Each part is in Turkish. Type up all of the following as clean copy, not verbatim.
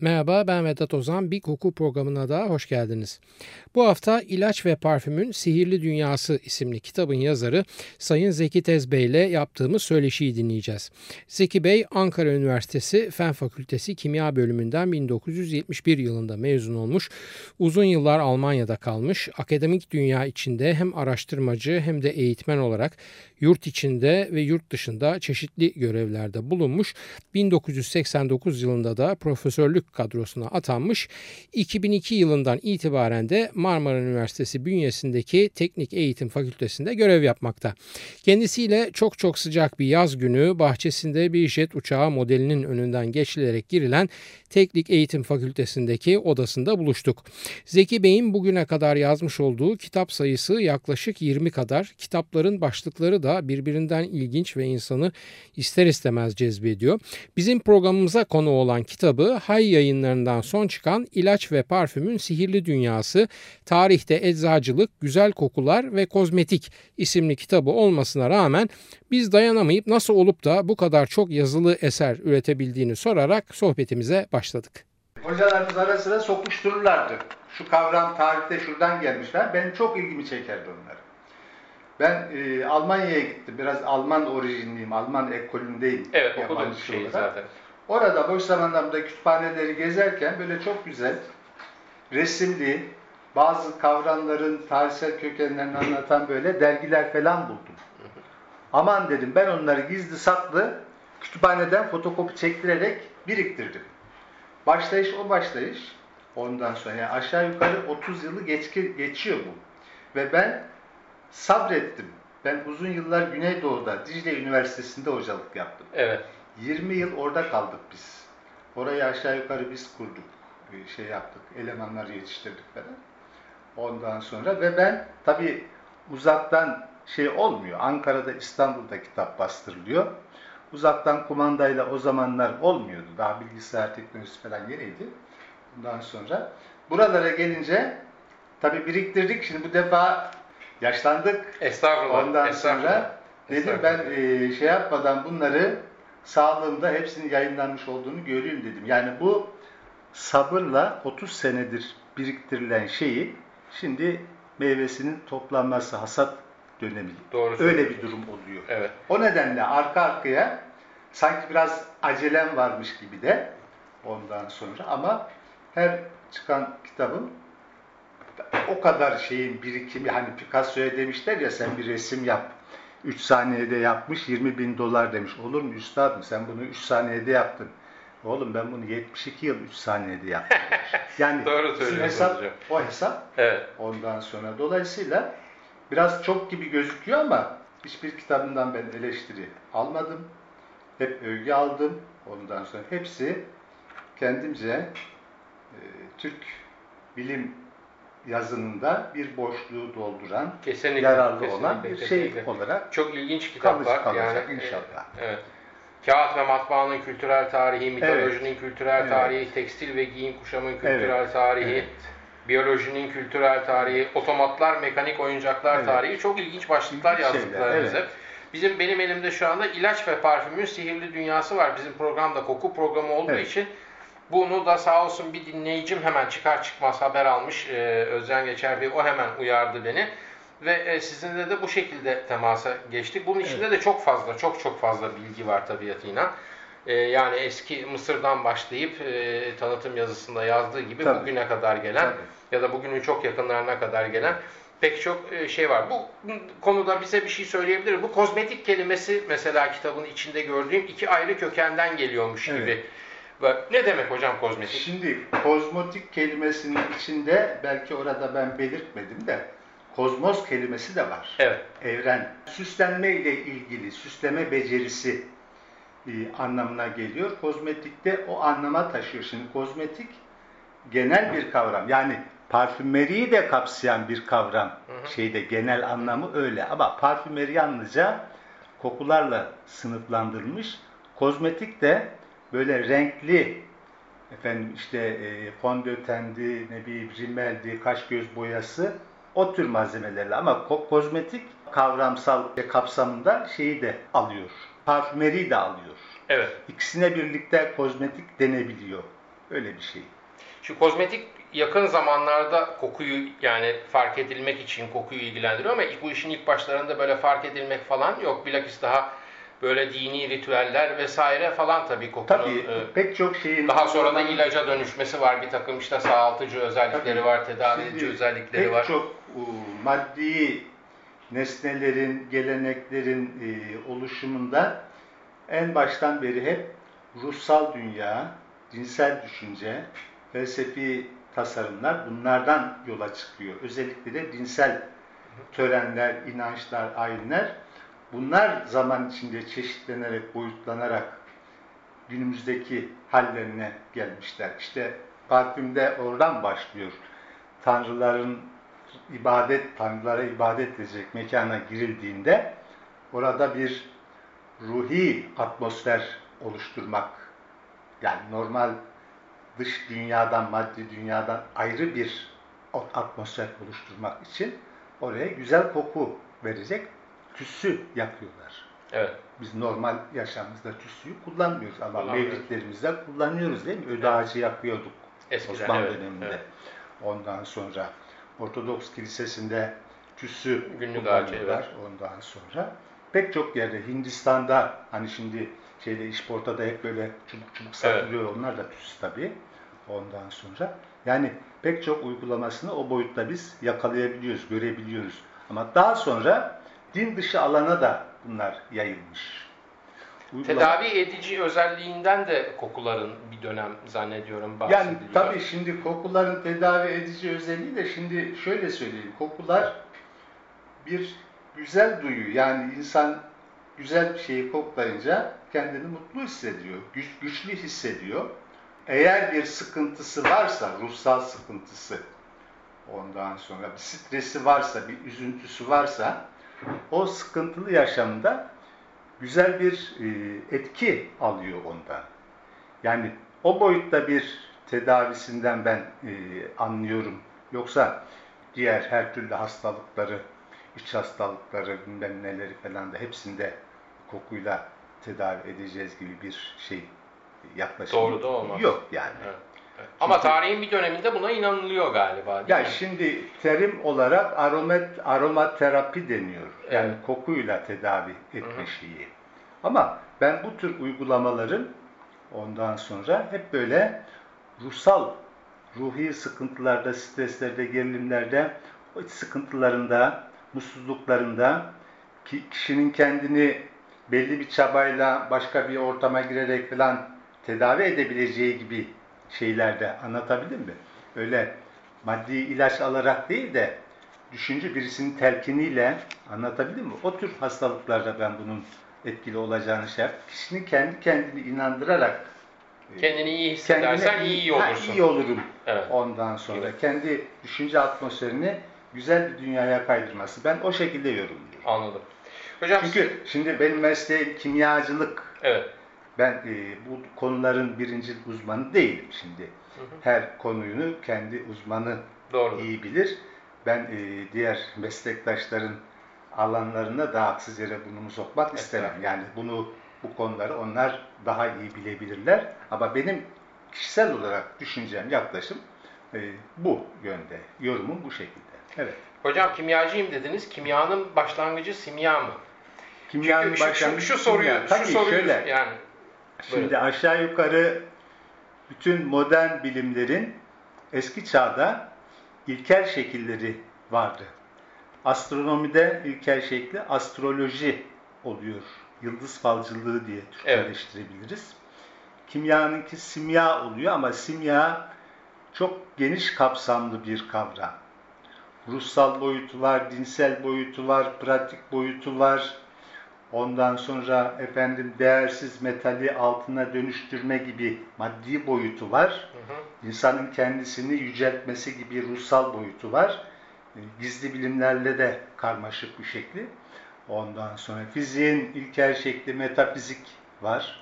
Merhaba, ben Vedat Ozan. Bir koku programına daha hoş geldiniz. Bu hafta İlaç ve Parfümün Sihirli Dünyası isimli kitabın yazarı Sayın Zeki Tez Bey ile yaptığımız söyleşiyi dinleyeceğiz. Zeki Bey, Ankara Üniversitesi Fen Fakültesi Kimya Bölümünden 1971 yılında mezun olmuş, uzun yıllar Almanya'da kalmış, akademik dünya içinde hem araştırmacı hem de eğitmen olarak yurt içinde ve yurt dışında çeşitli görevlerde bulunmuş, 1989 yılında da profesörlük kadrosuna atanmış, 2002 yılından itibaren de Marmara Üniversitesi bünyesindeki Teknik Eğitim Fakültesi'nde görev yapmakta. Kendisiyle çok sıcak bir yaz günü bahçesinde bir jet uçağı modelinin önünden geçilerek girilen Teknik Eğitim Fakültesi'ndeki odasında buluştuk. Zeki Bey'in bugüne kadar yazmış olduğu kitap sayısı yaklaşık 20 kadar. Kitapların başlıkları da birbirinden ilginç ve insanı ister istemez cezbediyor. Bizim programımıza konu olan kitabı Hayya Yayınlarından son çıkan İlaç ve Parfümün Sihirli Dünyası, Tarihte Eczacılık, Güzel Kokular ve Kozmetik isimli kitabı olmasına rağmen biz dayanamayıp nasıl olup da bu kadar çok yazılı eser üretebildiğini sorarak sohbetimize başladık. Hocalarımız ara sıra sokuştururlardı. Şu kavram tarihte şuradan gelmişler. Benim çok ilgimi çekerdi onlar. Ben Almanya'ya gittim. Biraz Alman orijinliyim. Alman ekolündeyim. Evet, okudum şeyi zaten. Orada boş zamanlarımda kütüphaneleri gezerken böyle çok güzel resimli bazı kavramların tarihsel kökenlerini anlatan böyle dergiler falan buldum. Aman dedim, ben onları gizli saklı kütüphaneden fotokopi çektirerek biriktirdim. Başlayış. Ondan sonra yani aşağı yukarı 30 yılı geçiyor bu. Ve ben sabrettim. Ben uzun yıllar Güneydoğu'da Dicle Üniversitesi'nde hocalık yaptım. Evet. 20 yıl orada kaldık biz. Orayı aşağı yukarı biz kurduk. Şey yaptık, elemanları yetiştirdik falan. Ondan sonra ve ben tabii uzaktan şey olmuyor. Ankara'da, İstanbul'da kitap bastırılıyor. Uzaktan kumandayla o zamanlar olmuyordu. Daha bilgisayar teknolojisi falan yeniydi. Bundan sonra buralara gelince tabii biriktirdik. Şimdi bu defa yaşlandık. Estağfurullah. Ondan sonra dedim ben şey yapmadan bunları sağlığımda hepsinin yayınlanmış olduğunu göreyim dedim. Yani bu sabırla 30 senedir biriktirilen şeyi şimdi meyvesinin toplanması, hasat dönemi. Doğru. Öyle bir durum oluyor. Evet. O nedenle arka arkaya sanki biraz acelem varmış gibi de ondan sonra, ama her çıkan kitabın o kadar şeyin birikimi, hani Picasso'ya demişler ya, sen bir resim yap. 3 saniyede yapmış, 20 bin dolar demiş. Olur mu üstadım, sen bunu 3 saniyede yaptın. Oğlum ben bunu 72 yıl 3 saniyede yaptım. Yani doğru söylüyorsun hesap, o hesap. Evet. Ondan sonra dolayısıyla biraz çok gibi gözüküyor ama hiçbir kitabından ben eleştiri almadım. Hep övgü aldım. Ondan sonra hepsi kendimce Türk bilim yazınında bir boşluğu dolduran, kesinlikle, yararlı kesinlikle, olan bir şey olarak çok ilginç kitaplar kalacak yani, inşallah. Evet. Kağıt ve matbaanın kültürel tarihi, mitolojinin kültürel tarihi, tekstil ve giyim kuşamın kültürel tarihi, biyolojinin kültürel tarihi, otomatlar, mekanik oyuncaklar tarihi, çok ilginç başlıklar yazdıklar bize. Benim elimde şu anda ilaç ve parfümün sihirli dünyası var. Bizim programda koku programı olduğu için bunu da sağ olsun bir dinleyicim hemen çıkar çıkmaz haber almış. Özgen Geçer Bey, o hemen uyardı beni. Ve sizinle de bu şekilde temasa geçtik. Bunun içinde de çok fazla bilgi var tabiatıyla. Yani eski Mısır'dan başlayıp tanıtım yazısında yazdığı gibi bugüne kadar gelen ya da bugünün çok yakınlarına kadar gelen pek çok şey var. Bu konuda bize bir şey söyleyebilir. Bu kozmetik kelimesi mesela kitabın içinde gördüğüm iki ayrı kökenden geliyormuş gibi. Ne demek hocam kozmetik? Şimdi kozmetik kelimesinin içinde, belki orada ben belirtmedim de, kozmos kelimesi de var. Evet. Evren. Süslenme ile ilgili, süsleme becerisi anlamına geliyor. Kozmetik de o anlama taşıyor. Şimdi kozmetik genel bir kavram. Yani parfümeriyi de kapsayan bir kavram. Şeyde genel anlamı öyle. Ama parfümeri yalnızca kokularla sınıflandırılmış. Kozmetik de böyle renkli, efendim işte fondötendi, ne bileyim rimeldi, kaş göz boyası, o tür malzemelerle, ama kozmetik kavramsal kapsamında şeyi de alıyor. Parfümeri de alıyor. Evet. İkisine birlikte kozmetik denebiliyor. Öyle bir şey. Şu kozmetik yakın zamanlarda kokuyu, yani fark edilmek için kokuyu ilgilendiriyor ama bu işin ilk başlarında böyle fark edilmek falan yok. Bilakis daha böyle dini ritüeller vesaire falan tabii kokunun. Tabii pek çok şeyin. Daha sonra da ilaca dönüşmesi var. Bir takım işte sağaltıcı özellikleri tabii var, tedavi edici özellikleri pek var. Pek çok maddi nesnelerin, geleneklerin oluşumunda en baştan beri hep ruhsal dünya, cinsel düşünce, felsefi tasarımlar bunlardan yola çıkıyor. Özellikle de dinsel törenler, inançlar, ayinler. Bunlar zaman içinde çeşitlenerek, boyutlanarak günümüzdeki hallerine gelmişler. İşte parfümde oradan başlıyor. Tanrılara ibadet edecek mekana girildiğinde orada bir ruhi atmosfer oluşturmak, yani normal dış dünyadan, maddi dünyadan ayrı bir atmosfer oluşturmak için oraya güzel koku verecek tüsü yapıyorlar. Evet. Biz normal yaşamımızda tüsüyü kullanmıyoruz ama mevlidlerimizde kullanıyoruz değil mi? Öde ağacı yapıyorduk eskiden, Osmanlı döneminde. Evet. Ondan sonra Ortodoks Kilisesi'nde tüsü günlük kullanıyorlar. Ağacı, evet. Ondan sonra pek çok yerde, Hindistan'da hani şimdi şeyde, işportada hep böyle çubuk çubuk satılıyor. Evet. Onlar da tüsü tabii. Ondan sonra yani pek çok uygulamasını o boyutta biz yakalayabiliyoruz, görebiliyoruz. Ama daha sonra din dışı alana da bunlar yayılmış. Tedavi edici özelliğinden de kokuların bir dönem zannediyorum bahsediliyor. Yani tabii şimdi kokuların tedavi edici özelliği de şimdi şöyle söyleyeyim. Kokular bir güzel duyu. Yani insan güzel bir şeyi koklayınca kendini mutlu hissediyor, güçlü hissediyor. Eğer bir sıkıntısı varsa, ruhsal sıkıntısı, ondan sonra bir stresi varsa, bir üzüntüsü varsa, o sıkıntılı yaşamda güzel bir etki alıyor ondan. Yani o boyutta bir tedavisinden ben anlıyorum. Yoksa diğer her türlü hastalıkları, iç hastalıkları, bilmem neleri falan da hepsinde kokuyla tedavi edeceğiz gibi bir şey yaklaşımı doğru da olmaz. Yok yani. Evet, evet. Ama çünkü tarihin bir döneminde buna inanılıyor galiba değil yani mi? Şimdi terim olarak aromaterapi deniyor. Yani evet, kokuyla tedavi etme şeyi. Ama ben bu tür uygulamaların ondan sonra hep böyle ruhsal, ruhi sıkıntılarda, streslerde, gerilimlerde, sıkıntılarında, mutsuzluklarında, kişinin kendini belli bir çabayla başka bir ortama girerek falan tedavi edebileceği gibi şeylerde, anlatabildim mi? Öyle maddi ilaç alarak değil de düşünce birisinin telkiniyle, anlatabildim mi? O tür hastalıklarda ben bunun etkili olacağını kişinin kendini inandırarak, kendini iyi hissedersen iyi olursun. İyi olurum. Evet. Ondan sonra evet, kendi düşünce atmosferini güzel bir dünyaya kaydırması. Ben o şekilde yorumluyorum. Anladım. Hocam, çünkü şimdi benim mesleğim kimyacılık. Evet. Ben bu konuların birinci uzmanı değilim şimdi. Hı hı. Her konuyunu kendi uzmanı doğru iyi bilir. Ben diğer meslektaşların alanlarına da haksız yere bunu sokmak istemem. Yani bu konuları onlar daha iyi bilebilirler. Ama benim kişisel olarak düşüncem, yaklaşım bu yönde. Yorumum bu şekilde. Evet. Hocam kimyacıyım dediniz. Kimyanın başlangıcı simya mı? Kimyanın başlangıcı şu soruyu. Tabii şu soruyu şöyle. Yani böyle. Şimdi aşağı yukarı bütün modern bilimlerin eski çağda ilkel şekilleri vardı. Astronomide ilkel şekli astroloji oluyor. Yıldız falcılığı diye Türkçeleştirebiliriz. Evet. Kimyanınki simya oluyor ama simya çok geniş kapsamlı bir kavram. Ruhsal boyutu var, dinsel boyutu var, pratik boyutu var. Ondan sonra değersiz metali altına dönüştürme gibi maddi boyutu var. Hı hı. İnsanın kendisini yüceltmesi gibi ruhsal boyutu var. Gizli bilimlerle de karmaşık bir şekli. Ondan sonra fiziğin ilkel şekli metafizik var.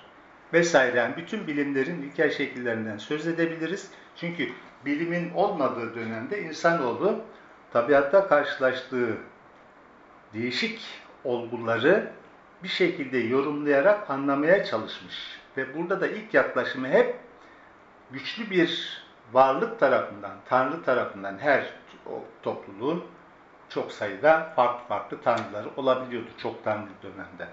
Vesaire. Yani bütün bilimlerin ilkel şekillerinden söz edebiliriz. Çünkü bilimin olmadığı dönemde insanoğlu tabiatta karşılaştığı değişik olguları bir şekilde yorumlayarak anlamaya çalışmış. Ve burada da ilk yaklaşımı hep güçlü bir varlık tarafından, Tanrı tarafından, her topluluğun çok sayıda farklı tanrıları olabiliyordu çok tanrı dönemde.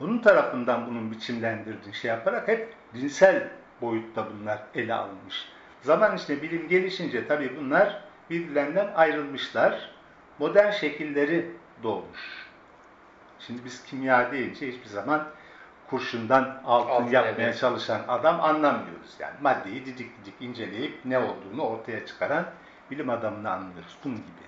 Onun tarafından bunun biçimlendirdiği şey yaparak hep dinsel boyutta bunlar ele alınmış. Zaman içinde bilim gelişince tabii bunlar birbirlerinden ayrılmışlar. Modern şekilleri doğmuş. Şimdi biz kimya deyince hiçbir zaman kurşundan altın yapmaya çalışan adam anlamıyoruz. Yani maddeyi didik inceleyip ne olduğunu ortaya çıkaran bilim adamını anlıyoruz. Kum gibi.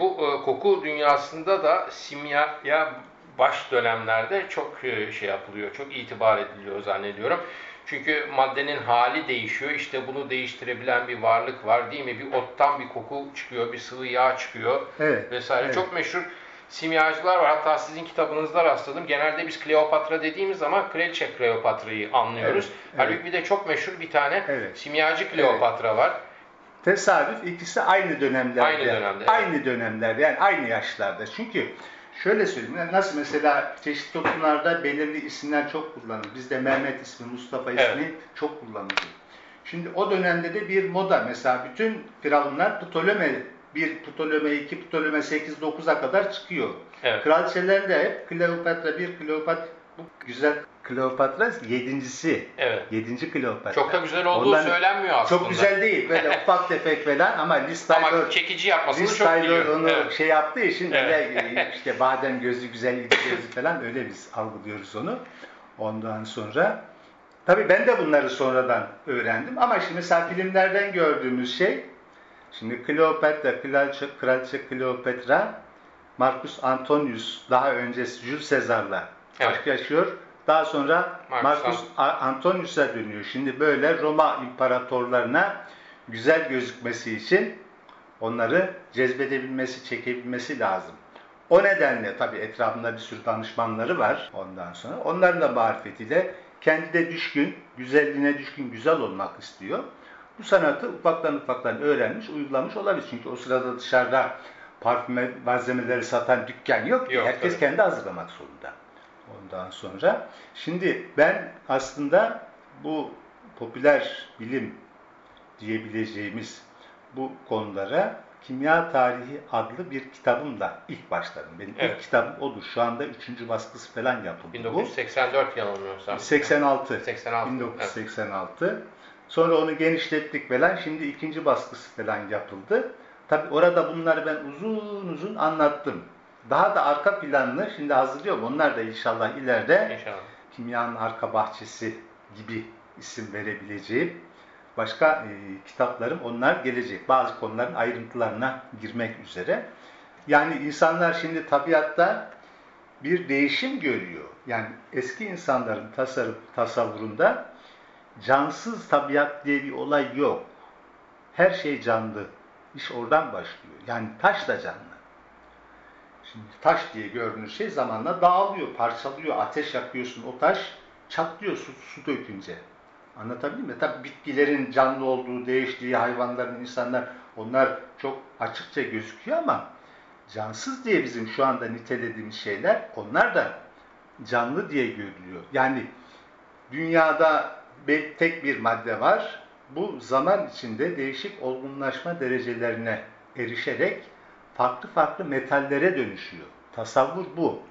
Bu koku dünyasında da simyaya baş dönemlerde çok şey yapılıyor, çok itibar ediliyor zannediyorum. Çünkü maddenin hali değişiyor. İşte bunu değiştirebilen bir varlık var değil mi? Bir ottan bir koku çıkıyor, bir sıvı yağ çıkıyor vesaire. Evet. Çok meşhur simyacılar var. Hatta sizin kitabınızda rastladım. Genelde biz Kleopatra dediğimiz zaman Kraliçe Kleopatra'yı anlıyoruz. Evet. Halbuki bir de çok meşhur bir tane simyacı Kleopatra var. Tesadüf ikisi aynı dönemlerde. Aynı dönemlerde yani aynı yaşlarda. Çünkü şöyle söyleyeyim, nasıl mesela çeşitli toplumlarda belirli isimler çok kullanılır. Bizde Mehmet ismi, Mustafa ismi çok kullanılır. Şimdi o dönemde de bir moda, mesela bütün krallar Ptolemy 1, Ptolemy 2, Ptolemy 8, 9'a kadar çıkıyor. Evet. Kraliçeler de hep Kleopatra 1, Kleopatra bu güzel Kleopatra 7.'si. Evet. 7. Kleopatra. Çok da güzel olduğu ondan söylenmiyor aslında. Çok güzel değil. Böyle ufak tefek falan ama Liz Taylor çekici yapmasını Liz çok biliyor. Onu şey yaptığı için işte badem gözlü, güzel gözlü falan, öyle biz algılıyoruz onu. Ondan sonra tabii ben de bunları sonradan öğrendim ama şimdi mesela filmlerden gördüğümüz şey, şimdi Kleopatra, Kraliçe Kleopatra, Marcus Antonius daha önce Jules Caesar'la aşk yaşıyor. Daha sonra Marcus Antonius'a dönüyor. Şimdi böyle Roma imparatorlarına güzel gözükmesi için onları cezbedebilmesi, çekebilmesi lazım. O nedenle tabii etrafında bir sürü danışmanları var ondan sonra. Onların da marifetiyle kendi de düşkün, güzelliğine düşkün, güzel olmak istiyor. Bu sanatı ufaktan öğrenmiş, uygulamış olabilir. Çünkü o sırada dışarıda parfüme malzemeleri satan dükkan yok. Herkes kendi hazırlamak zorunda. Ondan sonra şimdi ben aslında bu popüler bilim diyebileceğimiz bu konulara Kimya Tarihi adlı bir kitabımla ilk başladım. Benim ilk kitabım odur. Şu anda 3. baskısı falan yapıldı. 1984 yanılmıyorsam. 1986. Evet. Sonra onu genişlettik falan. Şimdi 2. baskısı falan yapıldı. Tabii orada bunları ben uzun anlattım. Daha da arka planlı şimdi hazırlıyorum. Onlar da inşallah ileride Kimyanın Arka Bahçesi gibi isim verebileceğim başka kitaplarım, onlar gelecek. Bazı konuların ayrıntılarına girmek üzere. Yani insanlar şimdi tabiatta bir değişim görüyor. Yani eski insanların tasavvurunda cansız tabiat diye bir olay yok. Her şey canlı. İş oradan başlıyor. Yani taş da canlı. Şimdi taş diye görünür şey zamanla dağılıyor, parçalıyor. Ateş yakıyorsun, o taş çatlıyor su dökünce. Anlatabildim mi? Tabii bitkilerin canlı olduğu, değiştiği, hayvanların, insanlar, onlar çok açıkça gözüküyor ama cansız diye bizim şu anda nitelediğimiz şeyler, onlar da canlı diye görülüyor. Yani dünyada tek bir madde var. Bu zaman içinde değişik olgunlaşma derecelerine erişerek farklı metallere dönüşüyor. Tasavvur bu.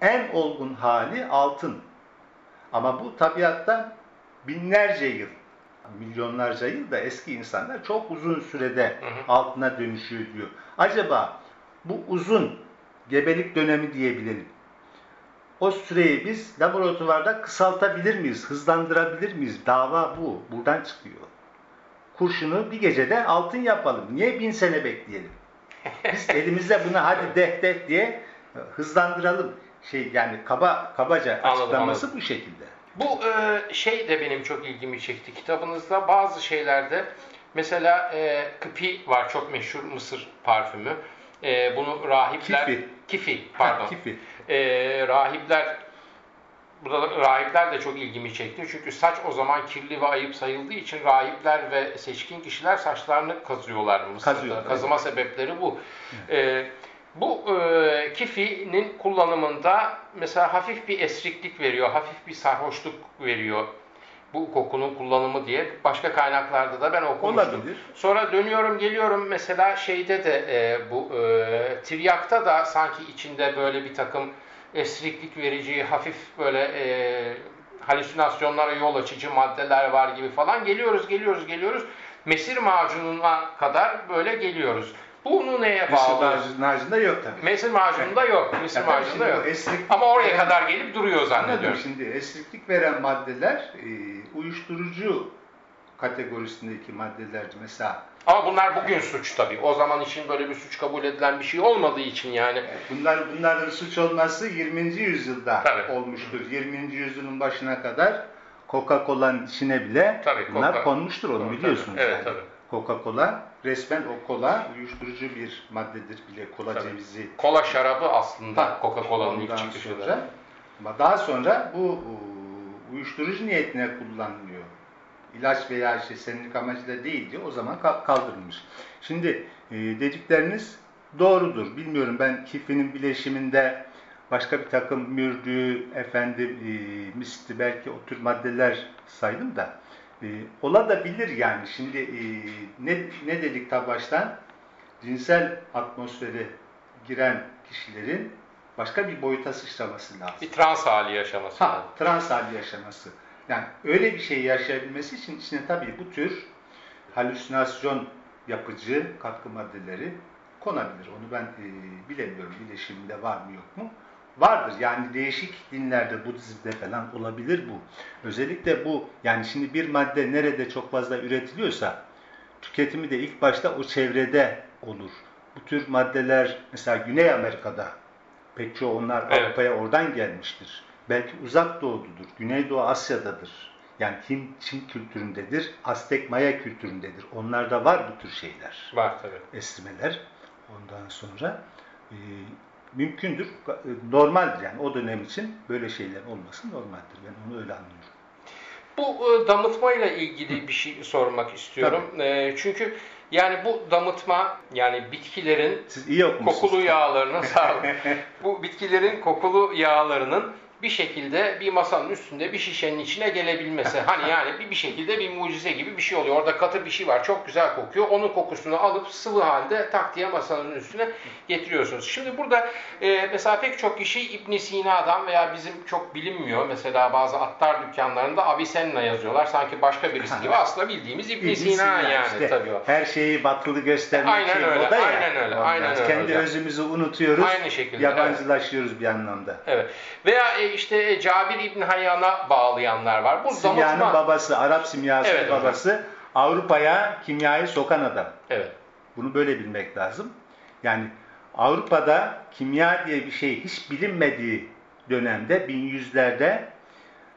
En olgun hali altın. Ama bu tabiattan binlerce yıl, milyonlarca yıl da eski insanlar çok uzun sürede altına dönüşüyor diyor. Acaba bu uzun gebelik dönemi diyebilelim. O süreyi biz laboratuvarda kısaltabilir miyiz? Hızlandırabilir miyiz? Dava bu. Buradan çıkıyor. Kurşunu bir gecede altın yapalım. Niye 1000 sene bekleyelim? Biz elimizle bunu hadi deh diye hızlandıralım. Yani kabaca açıklaması bu şekilde. Bu şey de benim çok ilgimi çekti kitabınızda. Bazı şeylerde mesela Kifi var, çok meşhur Mısır parfümü. Bunu rahipler... Kifi. Kifi. Rahipler, burada rahipler de çok ilgimi çekti. Çünkü saç o zaman kirli ve ayıp sayıldığı için rahipler ve seçkin kişiler saçlarını kazıyorlar Mısır'da. Kazıyor, kazıma sebepleri bu. Bu kifinin kullanımında mesela hafif bir esriklik veriyor, hafif bir sarhoşluk veriyor. Bu kokunun kullanımı diye başka kaynaklarda da ben okumuştum. Olabilir. Sonra dönüyorum geliyorum mesela şeyde de bu tiryakta da sanki içinde böyle bir takım esriklik verici, hafif böyle halüsinasyonlara yol açıcı maddeler var gibi falan. Geliyoruz. Mesir macununa kadar böyle geliyoruz. Bunu neye bağlı? Mesir macununda yok tabii. Mesir macununda yok. Esriklik... Ama oraya kadar gelip duruyor zannediyorum. Şimdi esriklik veren maddeler uyuşturucu kategorisindeki maddeler mesela. Ama bunlar bugün suç tabii. O zaman için böyle bir suç kabul edilen bir şey olmadığı için yani. Bunların suç olması 20. yüzyılda tabii olmuştur. 20. yüzyılın başına kadar Coca-Cola'nın içine bile tabii, bunlar konmuştur, onu biliyorsunuz. Evet yani. Tabii. Coca-Cola resmen o kola uyuşturucu bir maddedir bile. Kola tabii. Cevizi. Kola şarabı aslında Coca-Cola'nın ilk çıkışıdır. Ama daha sonra bu uyuşturucu niyetine kullanılıyor. İlaç veya senlik amacıyla değildi. O zaman kaldırılmış. Şimdi dedikleriniz doğrudur. Bilmiyorum, ben kifinin bileşiminde başka bir takım mürdü, misti, belki o tür maddeler saydım da ola da bilir yani. Şimdi ne dedik ta baştan? Cinsel atmosfere giren kişilerin başka bir boyuta sıçraması lazım. Bir trans hali yaşaması. Yani öyle bir şey yaşayabilmesi için içine tabii bu tür halüsinasyon yapıcı katkı maddeleri konabilir. Onu ben bilemiyorum. Bileşiminde var mı yok mu? Vardır. Yani değişik dinlerde, Budizm'de falan olabilir bu. Özellikle bu, yani şimdi bir madde nerede çok fazla üretiliyorsa tüketimi de ilk başta o çevrede olur. Bu tür maddeler mesela Güney Amerika'da pek çoğu, onlar Avrupa'ya oradan gelmiştir. Belki uzak doğududur, Güneydoğu Asya'dadır. Yani Çin kültüründedir, Aztek Maya kültüründedir. Onlarda var bu tür şeyler. Var tabii. Esirmeler. Ondan sonra mümkündür, normaldir yani o dönem için böyle şeyler olması normaldir. Ben onu öyle anlıyorum. Bu damıtmayla ilgili bir şey sormak istiyorum. Çünkü yani bu damıtma, yani bitkilerin kokulu yağlarının bu bitkilerin kokulu yağlarının bir şekilde bir masanın üstünde bir şişenin içine gelebilmesi. Hani yani bir şekilde bir mucize gibi bir şey oluyor. Orada katı bir şey var. Çok güzel kokuyor. Onun kokusunu alıp sıvı halde tak diye masanın üstüne getiriyorsunuz. Şimdi burada mesela pek çok kişi İbn-i Sina'dan veya bizim çok bilinmiyor. Mesela bazı attar dükkanlarında Abisena yazıyorlar. Sanki başka birisi gibi. Aslında bildiğimiz İbn-i Sina yani. İşte, tabii o. Her şeyi batılı göstermek aynen şey öyle, o da ya. Aynen öyle. Kendi özümüzü unutuyoruz. Aynı şekilde. Yabancılaşıyoruz bir anlamda. Evet. Veya işte Cabir İbn Hayyan'a bağlayanlar var. Bu simyanın babası, Arap simyasının babası, Avrupa'ya kimyayı sokan adam. Evet. Bunu böyle bilmek lazım. Yani Avrupa'da kimya diye bir şey hiç bilinmediği dönemde 1100'lerde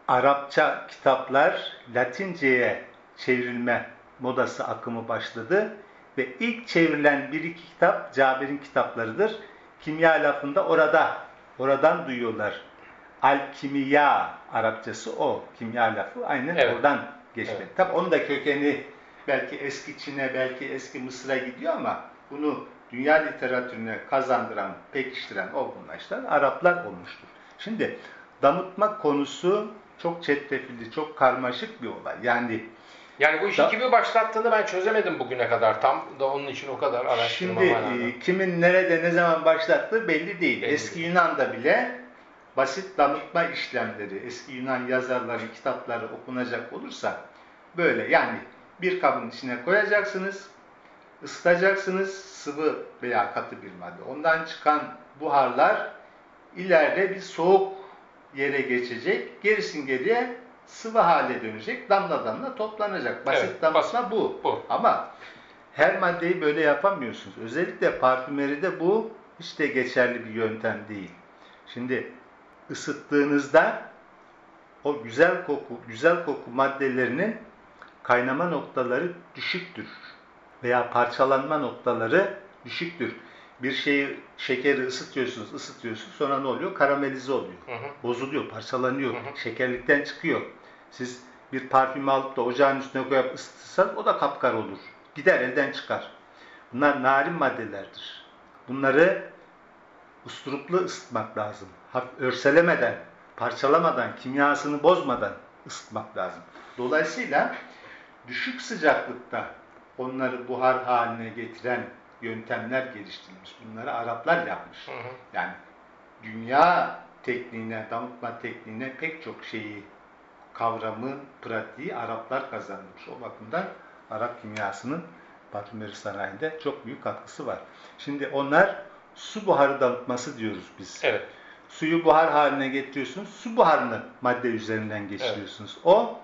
Arapça kitaplar Latince'ye çevrilme modası, akımı başladı ve ilk çevrilen bir iki kitap Cabir'in kitaplarıdır. Kimya lafında oradan duyuyorlar. Alkimiya, Arapçası o. Kimya lafı aynen oradan geçmedi. Evet. Tabi onun da kökeni belki eski Çin'e, belki eski Mısır'a gidiyor ama bunu dünya literatürüne kazandıran, pekiştiren olgunlaştıran Araplar olmuştur. Şimdi damıtma konusu çok çetrefilli, çok karmaşık bir olay. Yani bu işi kimi başlattığını ben çözemedim bugüne kadar. Tam da onun için o kadar araştırmam. Şimdi kimin nerede, ne zaman başlattığı belli değil. Eski Yunan'da bile basit damıtma işlemleri, eski Yunan yazarların kitapları okunacak olursa böyle, yani bir kabın içine koyacaksınız, ısıtacaksınız, sıvı veya katı bir madde. Ondan çıkan buharlar ileride bir soğuk yere geçecek, gerisin geriye sıvı hale dönecek, damla damla toplanacak. Basit damıtma bu. Ama her maddeyi böyle yapamıyorsunuz. Özellikle parfümeride bu hiç de geçerli bir yöntem değil. Şimdi ısıttığınızda o güzel koku maddelerinin kaynama noktaları düşüktür veya parçalanma noktaları düşüktür. bir şeyi, şekeri ısıtıyorsunuz. Sonra ne oluyor? Karamelize oluyor. Hı hı. Bozuluyor, parçalanıyor. Hı hı. Şekerlikten çıkıyor. Siz bir parfüm alıp da ocağın üstüne koyup ısıtırsanız o da kapkara olur. Gider, elden çıkar. Bunlar narin maddelerdir. Bunları usturuplu ısıtmak lazım. Örselemeden, parçalamadan, kimyasını bozmadan ısıtmak lazım. Dolayısıyla düşük sıcaklıkta onları buhar haline getiren yöntemler geliştirilmiş. Bunları Araplar yapmış. Hı hı. Yani dünya tekniğine, damıtma tekniğine pek çok şeyi, kavramı, pratiği Araplar kazanmış. O bakımdan Arap kimyasının parfümeri sanayinde çok büyük katkısı var. Şimdi onlar su buharı damıtması diyoruz biz. Evet. Suyu buhar haline getiriyorsunuz. Su buharını madde üzerinden geçiriyorsunuz. Evet. O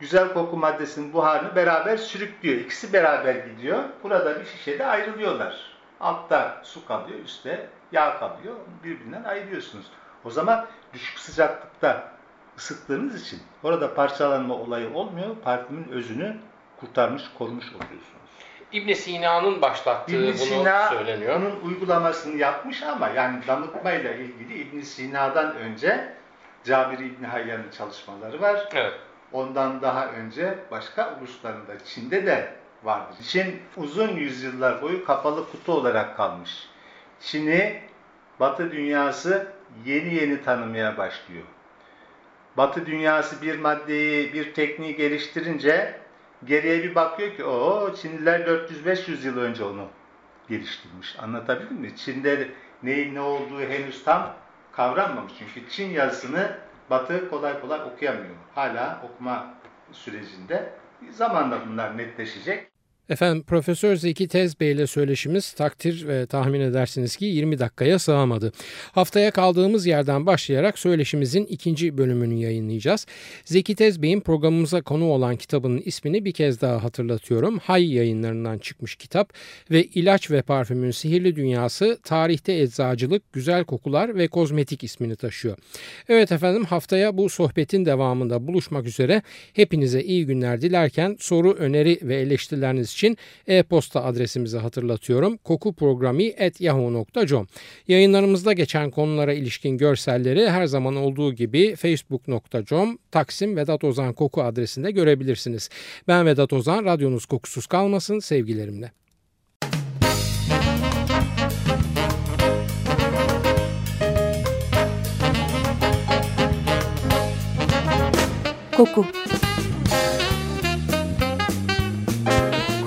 güzel koku maddesinin buharını beraber sürüklüyor. İkisi beraber gidiyor. Burada bir şişede ayrılıyorlar. Altta su kalıyor, üstte yağ kalıyor. Birbirinden ayırıyorsunuz. O zaman düşük sıcaklıkta ısıttığınız için orada parçalanma olayı olmuyor. Parfümün özünü kurtarmış, korumuş oluyorsunuz. İbn-i Sina'nın başlattığı bunu söyleniyor. Onun uygulamasını yapmış ama yani damıtmayla ilgili İbn-i Sina'dan önce Cabir İbn Hayyan'ın çalışmaları var. Evet. Ondan daha önce başka uluslarında, Çin'de de vardır. Çin uzun yüzyıllar boyu kapalı kutu olarak kalmış. Çin'i Batı dünyası yeni yeni tanımaya başlıyor. Batı dünyası bir maddeyi, bir tekniği geliştirince geriye bir bakıyor ki o Çinliler 400-500 yıl önce onu geliştirmiş. Anlatabildim mi? Çin'de neyin ne olduğu henüz tam kavranmamış. Çünkü Çin yazısını Batı kolay kolay okuyamıyor. Hala okuma sürecinde. Zamanla bunlar netleşecek. Efendim, Profesör Zeki Tez Bey ile söyleşimiz takdir ve tahmin edersiniz ki 20 dakikaya sığamadı. Haftaya kaldığımız yerden başlayarak söyleşimizin 2. bölümünü yayınlayacağız. Zeki Tez Bey'in programımıza konu olan kitabının ismini bir kez daha hatırlatıyorum. Hayya Yayınlarından çıkmış kitap ve İlaç ve Parfümün Sihirli Dünyası, Tarihte Eczacılık, Güzel Kokular ve Kozmetik ismini taşıyor. Evet efendim, haftaya bu sohbetin devamında buluşmak üzere. Hepinize iyi günler dilerken soru, öneri ve eleştirileriniz için e-posta adresimizi hatırlatıyorum. kokuprogrami@yahoo.com. Yayınlarımızda geçen konulara ilişkin görselleri her zaman olduğu gibi facebook.com/Taksim Vedat Ozan Koku adresinde görebilirsiniz. Ben Vedat Ozan, radyonuz kokusuz kalmasın, sevgilerimle. Koku.